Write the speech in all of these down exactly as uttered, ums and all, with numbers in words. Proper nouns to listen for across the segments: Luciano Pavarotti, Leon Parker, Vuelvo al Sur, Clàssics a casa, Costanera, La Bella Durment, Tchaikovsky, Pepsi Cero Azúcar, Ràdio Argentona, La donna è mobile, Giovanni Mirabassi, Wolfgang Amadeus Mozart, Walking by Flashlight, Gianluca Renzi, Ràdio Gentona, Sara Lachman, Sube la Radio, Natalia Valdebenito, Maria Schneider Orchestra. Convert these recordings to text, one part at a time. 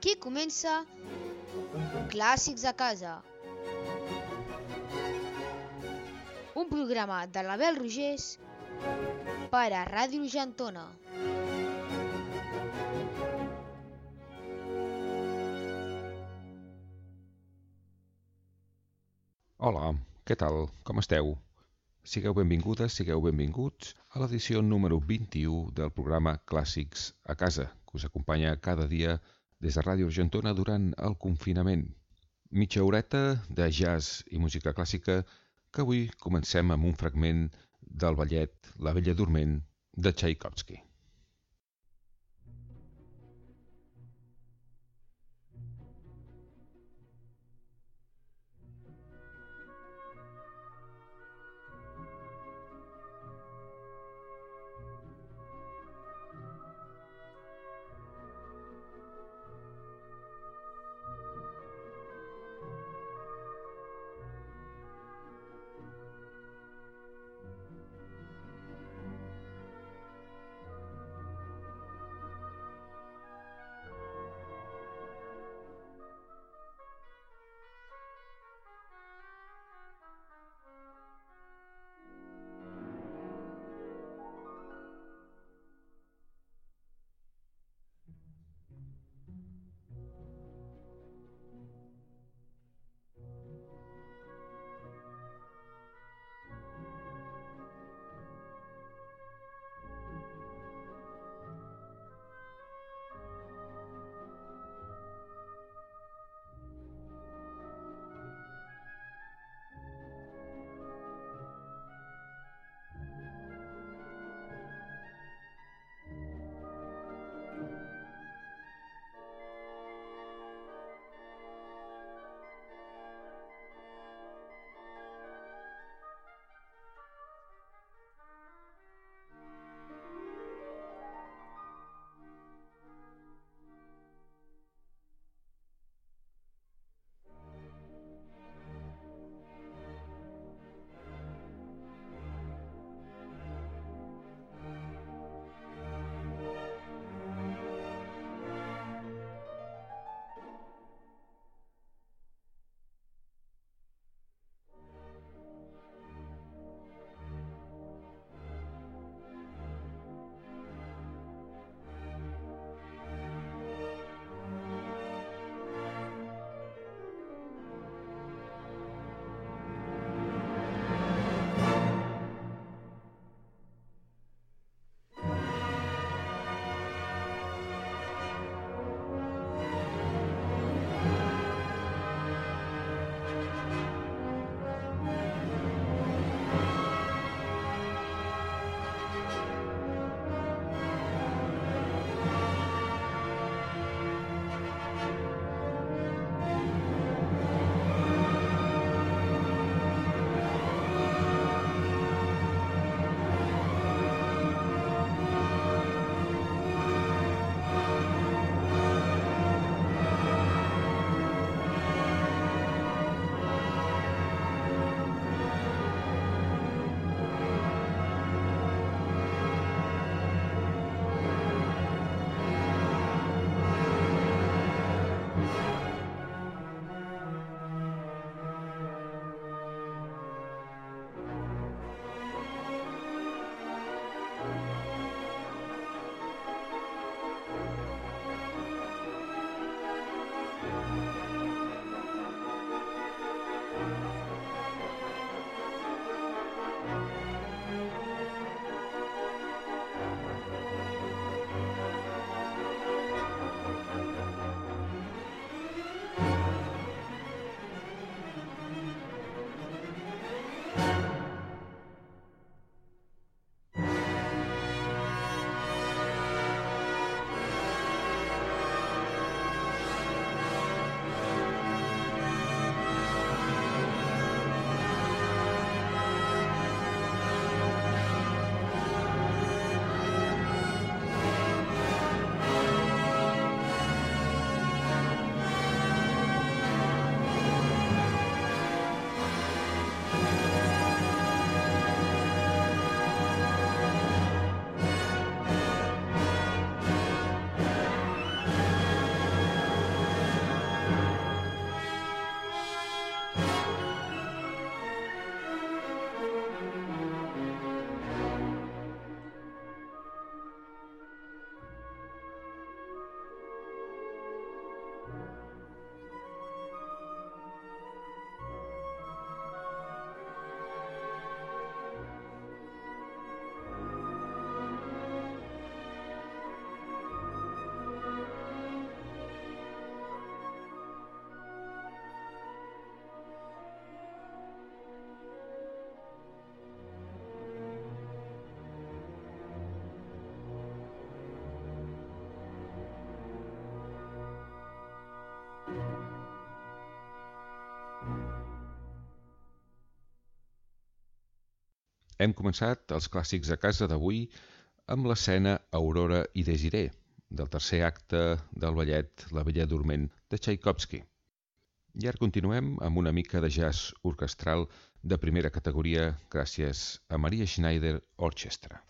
Aquí comença Clàssics a casa, un programa de l'Abel Rogés per a Ràdio Gentona. Hola, què tal? Com esteu? Sigueu benvingudes, sigueu benvinguts a l'edició número vint-i-u del programa Clàssics a casa, que us acompanya cada dia des de Ràdio Argentona durant el confinament. Mitja horeta de jazz i música clàssica, que avui comencem amb un fragment del ballet La Bella Durment de Tchaikovsky. Hem començat els clàssics a casa d'avui amb l'escena Aurora i Desirée, del tercer acte del ballet La Bella Durment de Tchaikovsky. I ara continuem amb una mica de jazz orquestral de primera categoria gràcies a Maria Schneider Orchestra.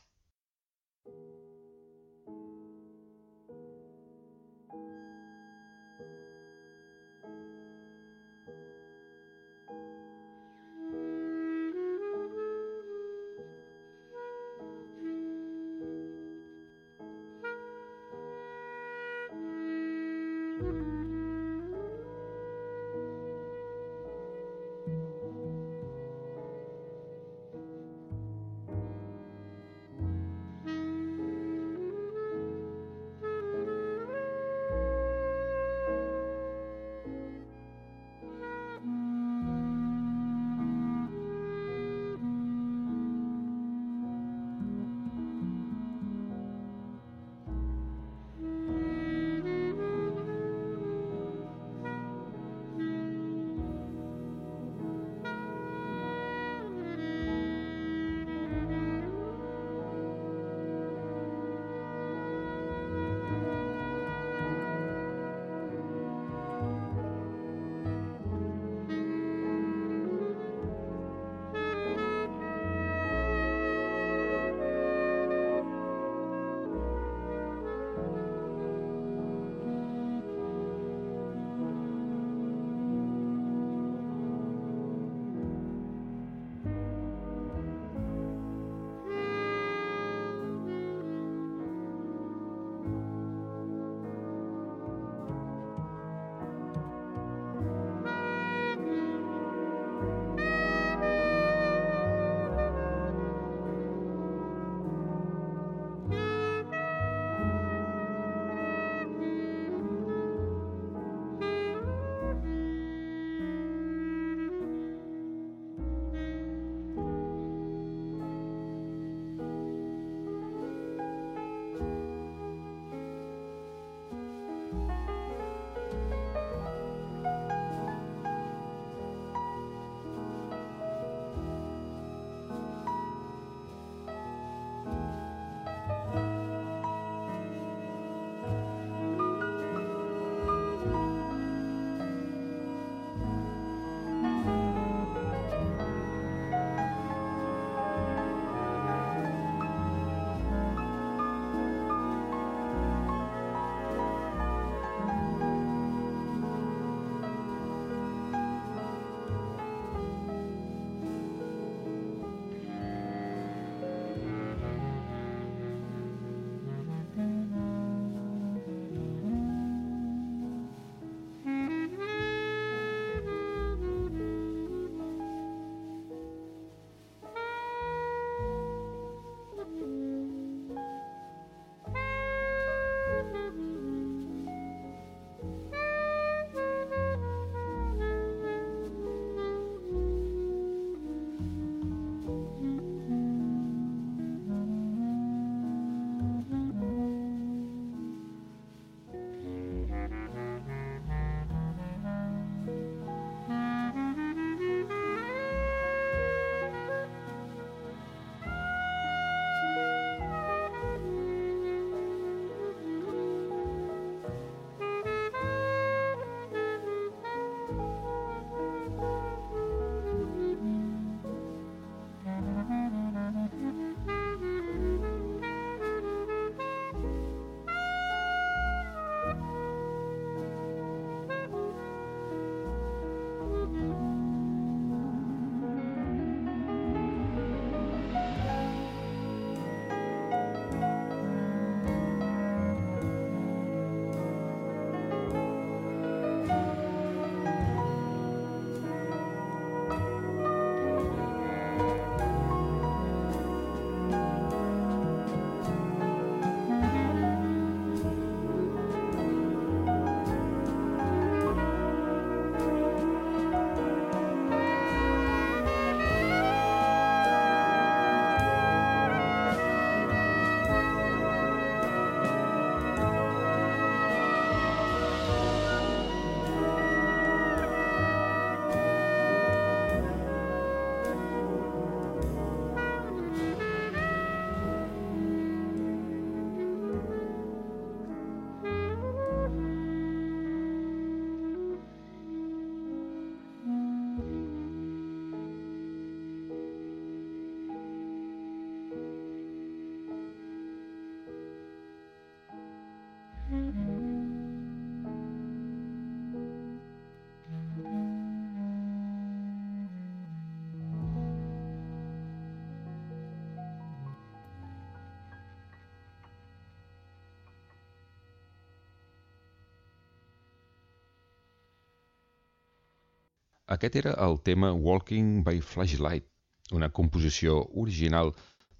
Aquest era el tema Walking by Flashlight, una composició original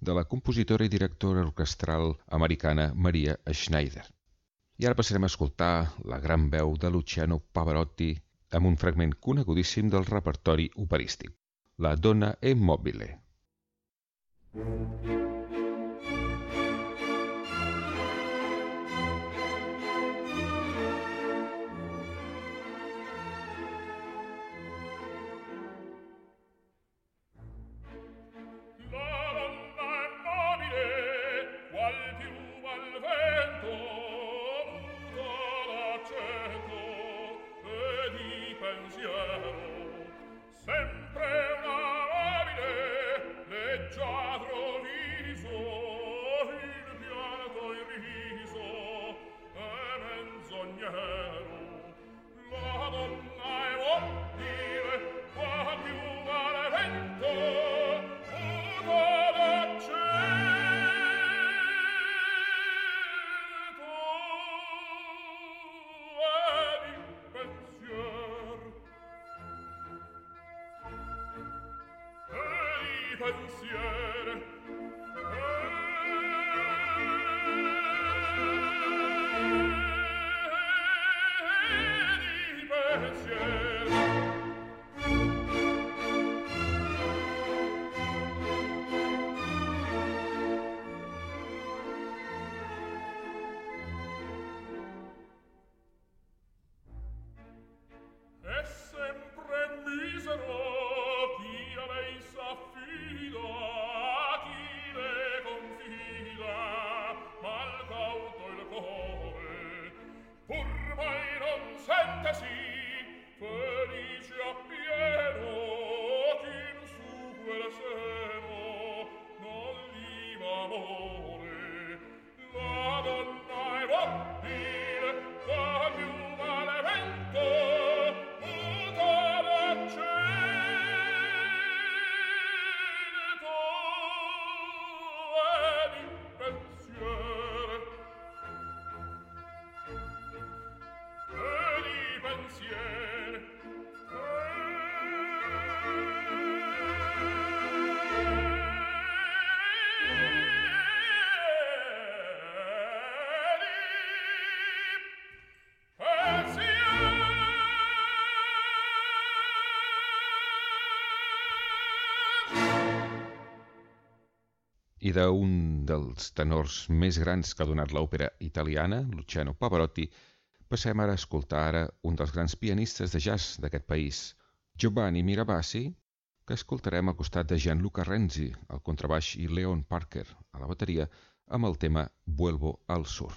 de la compositora i directora orquestral americana Maria Schneider. I ara passarem a escoltar la gran veu de Luciano Pavarotti amb un fragment conegudíssim del repertori operístic, La donna è mobile. I d'un dels tenors més grans que ha donat l'òpera italiana, Luciano Pavarotti, passem ara a escoltar ara un dels grans pianistes de jazz d'aquest país, Giovanni Mirabassi, que escoltarem al costat de Gianluca Renzi, al contrabaix, i Leon Parker, a la bateria, amb el tema Vuelvo al Sur.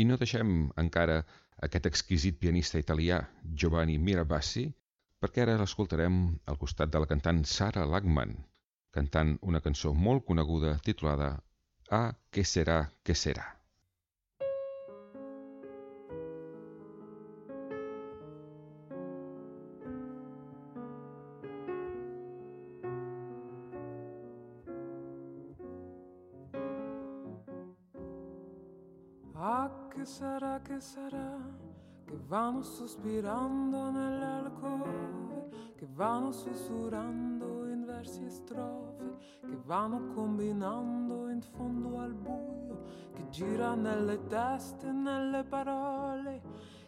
I no deixem encara aquest exquisit pianista italià Giovanni Mirabassi, perquè ara l'escoltarem al costat de la cantant Sara Lachman, cantant una cançó molt coneguda titulada A que serà que serà. Che sarà, che sarà, che vanno sospirando nell'alcove, che vanno sussurrando in versi e strofe, che vanno combinando in fondo al buio, che gira nelle teste, nelle parole,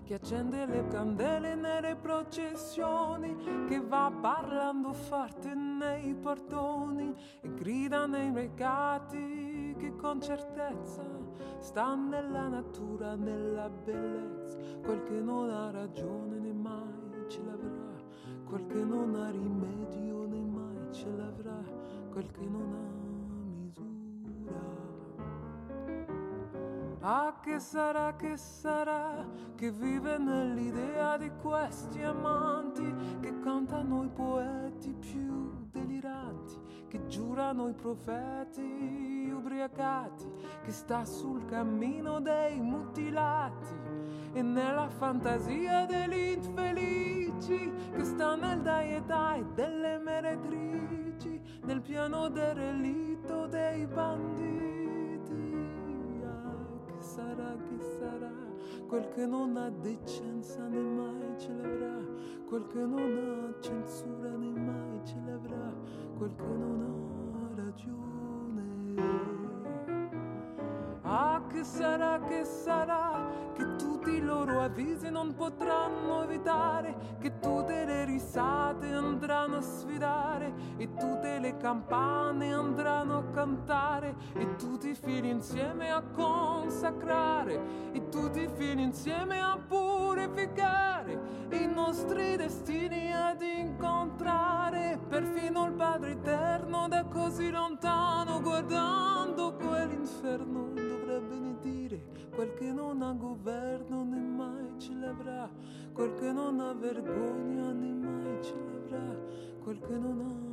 che accende le candele nelle processioni, che va parlando forte nei portoni e grida nei mercati, che con certezza sta nella natura, nella bellezza. Quel che non ha ragione né mai ce l'avrà, quel che non ha rimedio né mai ce l'avrà, quel che non ha misura. Ah, che sarà, che sarà, che vive nell'idea di questi amanti, che cantano i poeti più deliranti, che giurano i profeti ubriacati, che sta sul cammino dei mutilati e nella fantasia degli infelici, che sta nel dai e dai delle meretrici, nel piano del relitto dei banditi. Sarà, che sarà, quel che non ha decenza né mai ce l'avrà, quel che non ha censura né mai ce l'avrà, quel che non ha ragione. Ah, che sarà, che sarà, che tutti i loro avvisi non potranno evitare, che tutte le risate andranno a sfidare e tutte le campane andranno a cantare e tutti i figli insieme a consacrare e tutti i figli insieme a purificare i nostri destini ad incontrare, perfino il Padre Eterno da così lontano guardando quell'inferno dovrà benedire quel che non ha governo né mai ce l'avrà, quel che non ha vergogna né mai ce l'avrà, quel che non ha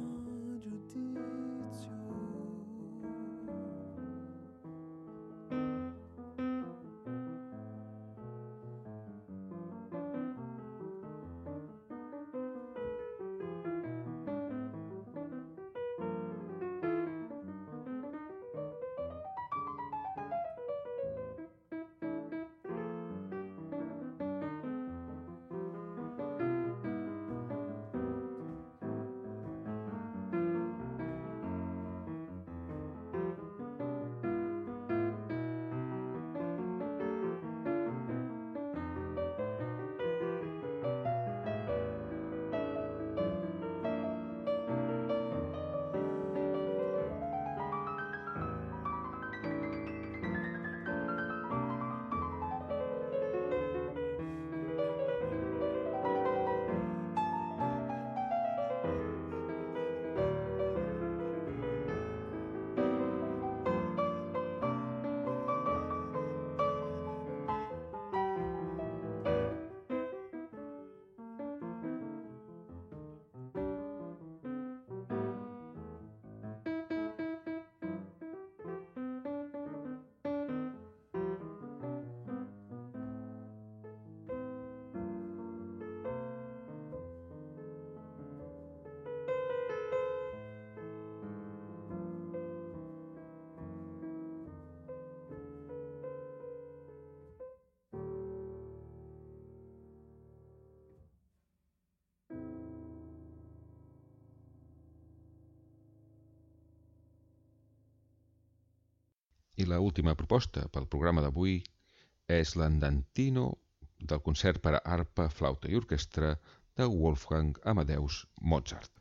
giudizio. I la última proposta pel programa d'avui és l'Andantino del concert per a arpa, flauta i orquestra de Wolfgang Amadeus Mozart.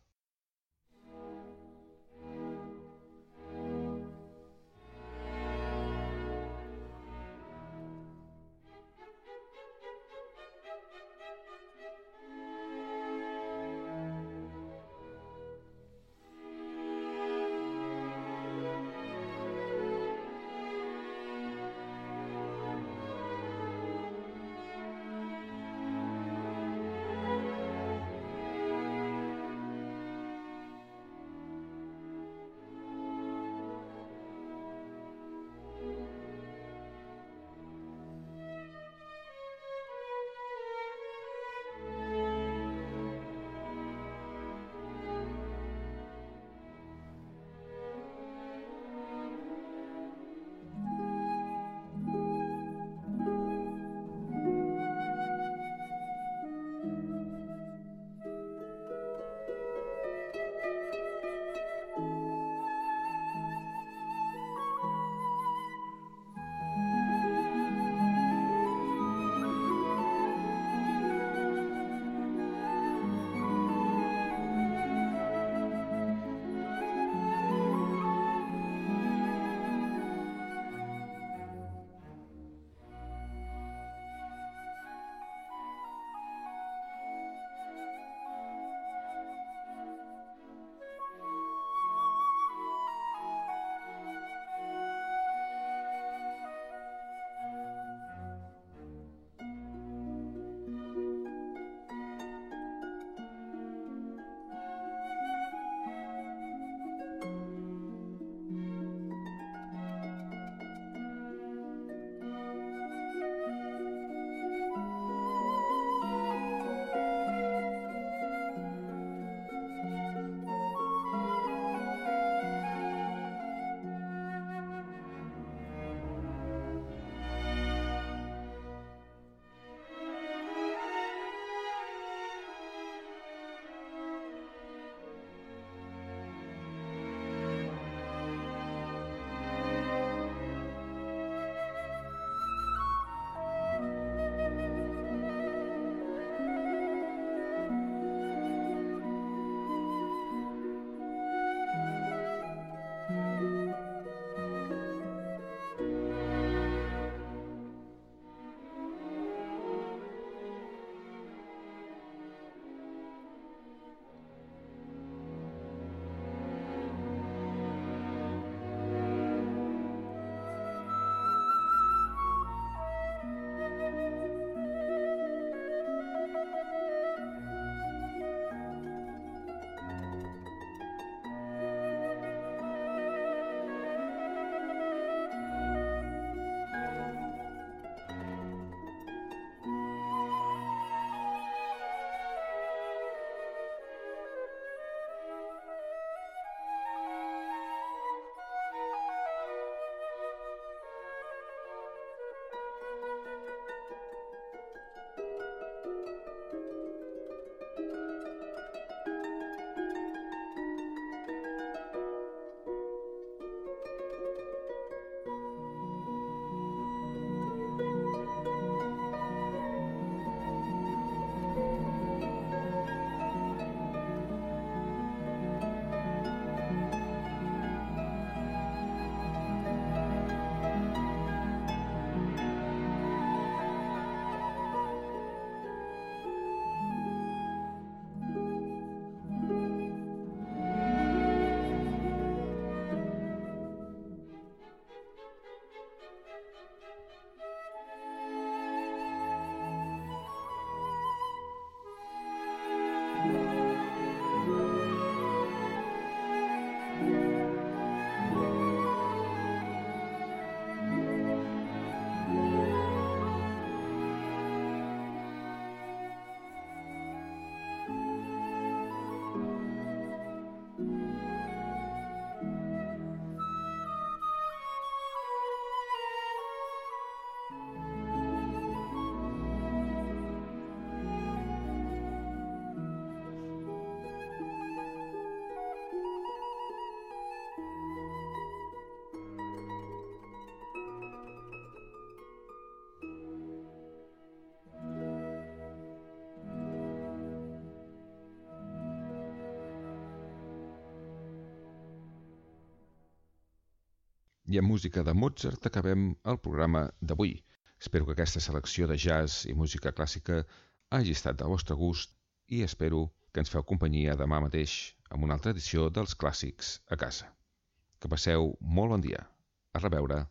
i amb música de Mozart acabem el programa d'avui. Espero que aquesta selecció de jazz i música clàssica hagi estat del vostre gust i espero que ens feu companyia demà mateix amb una altra edició dels Clàssics a casa. Que passeu molt bon dia. A reveure.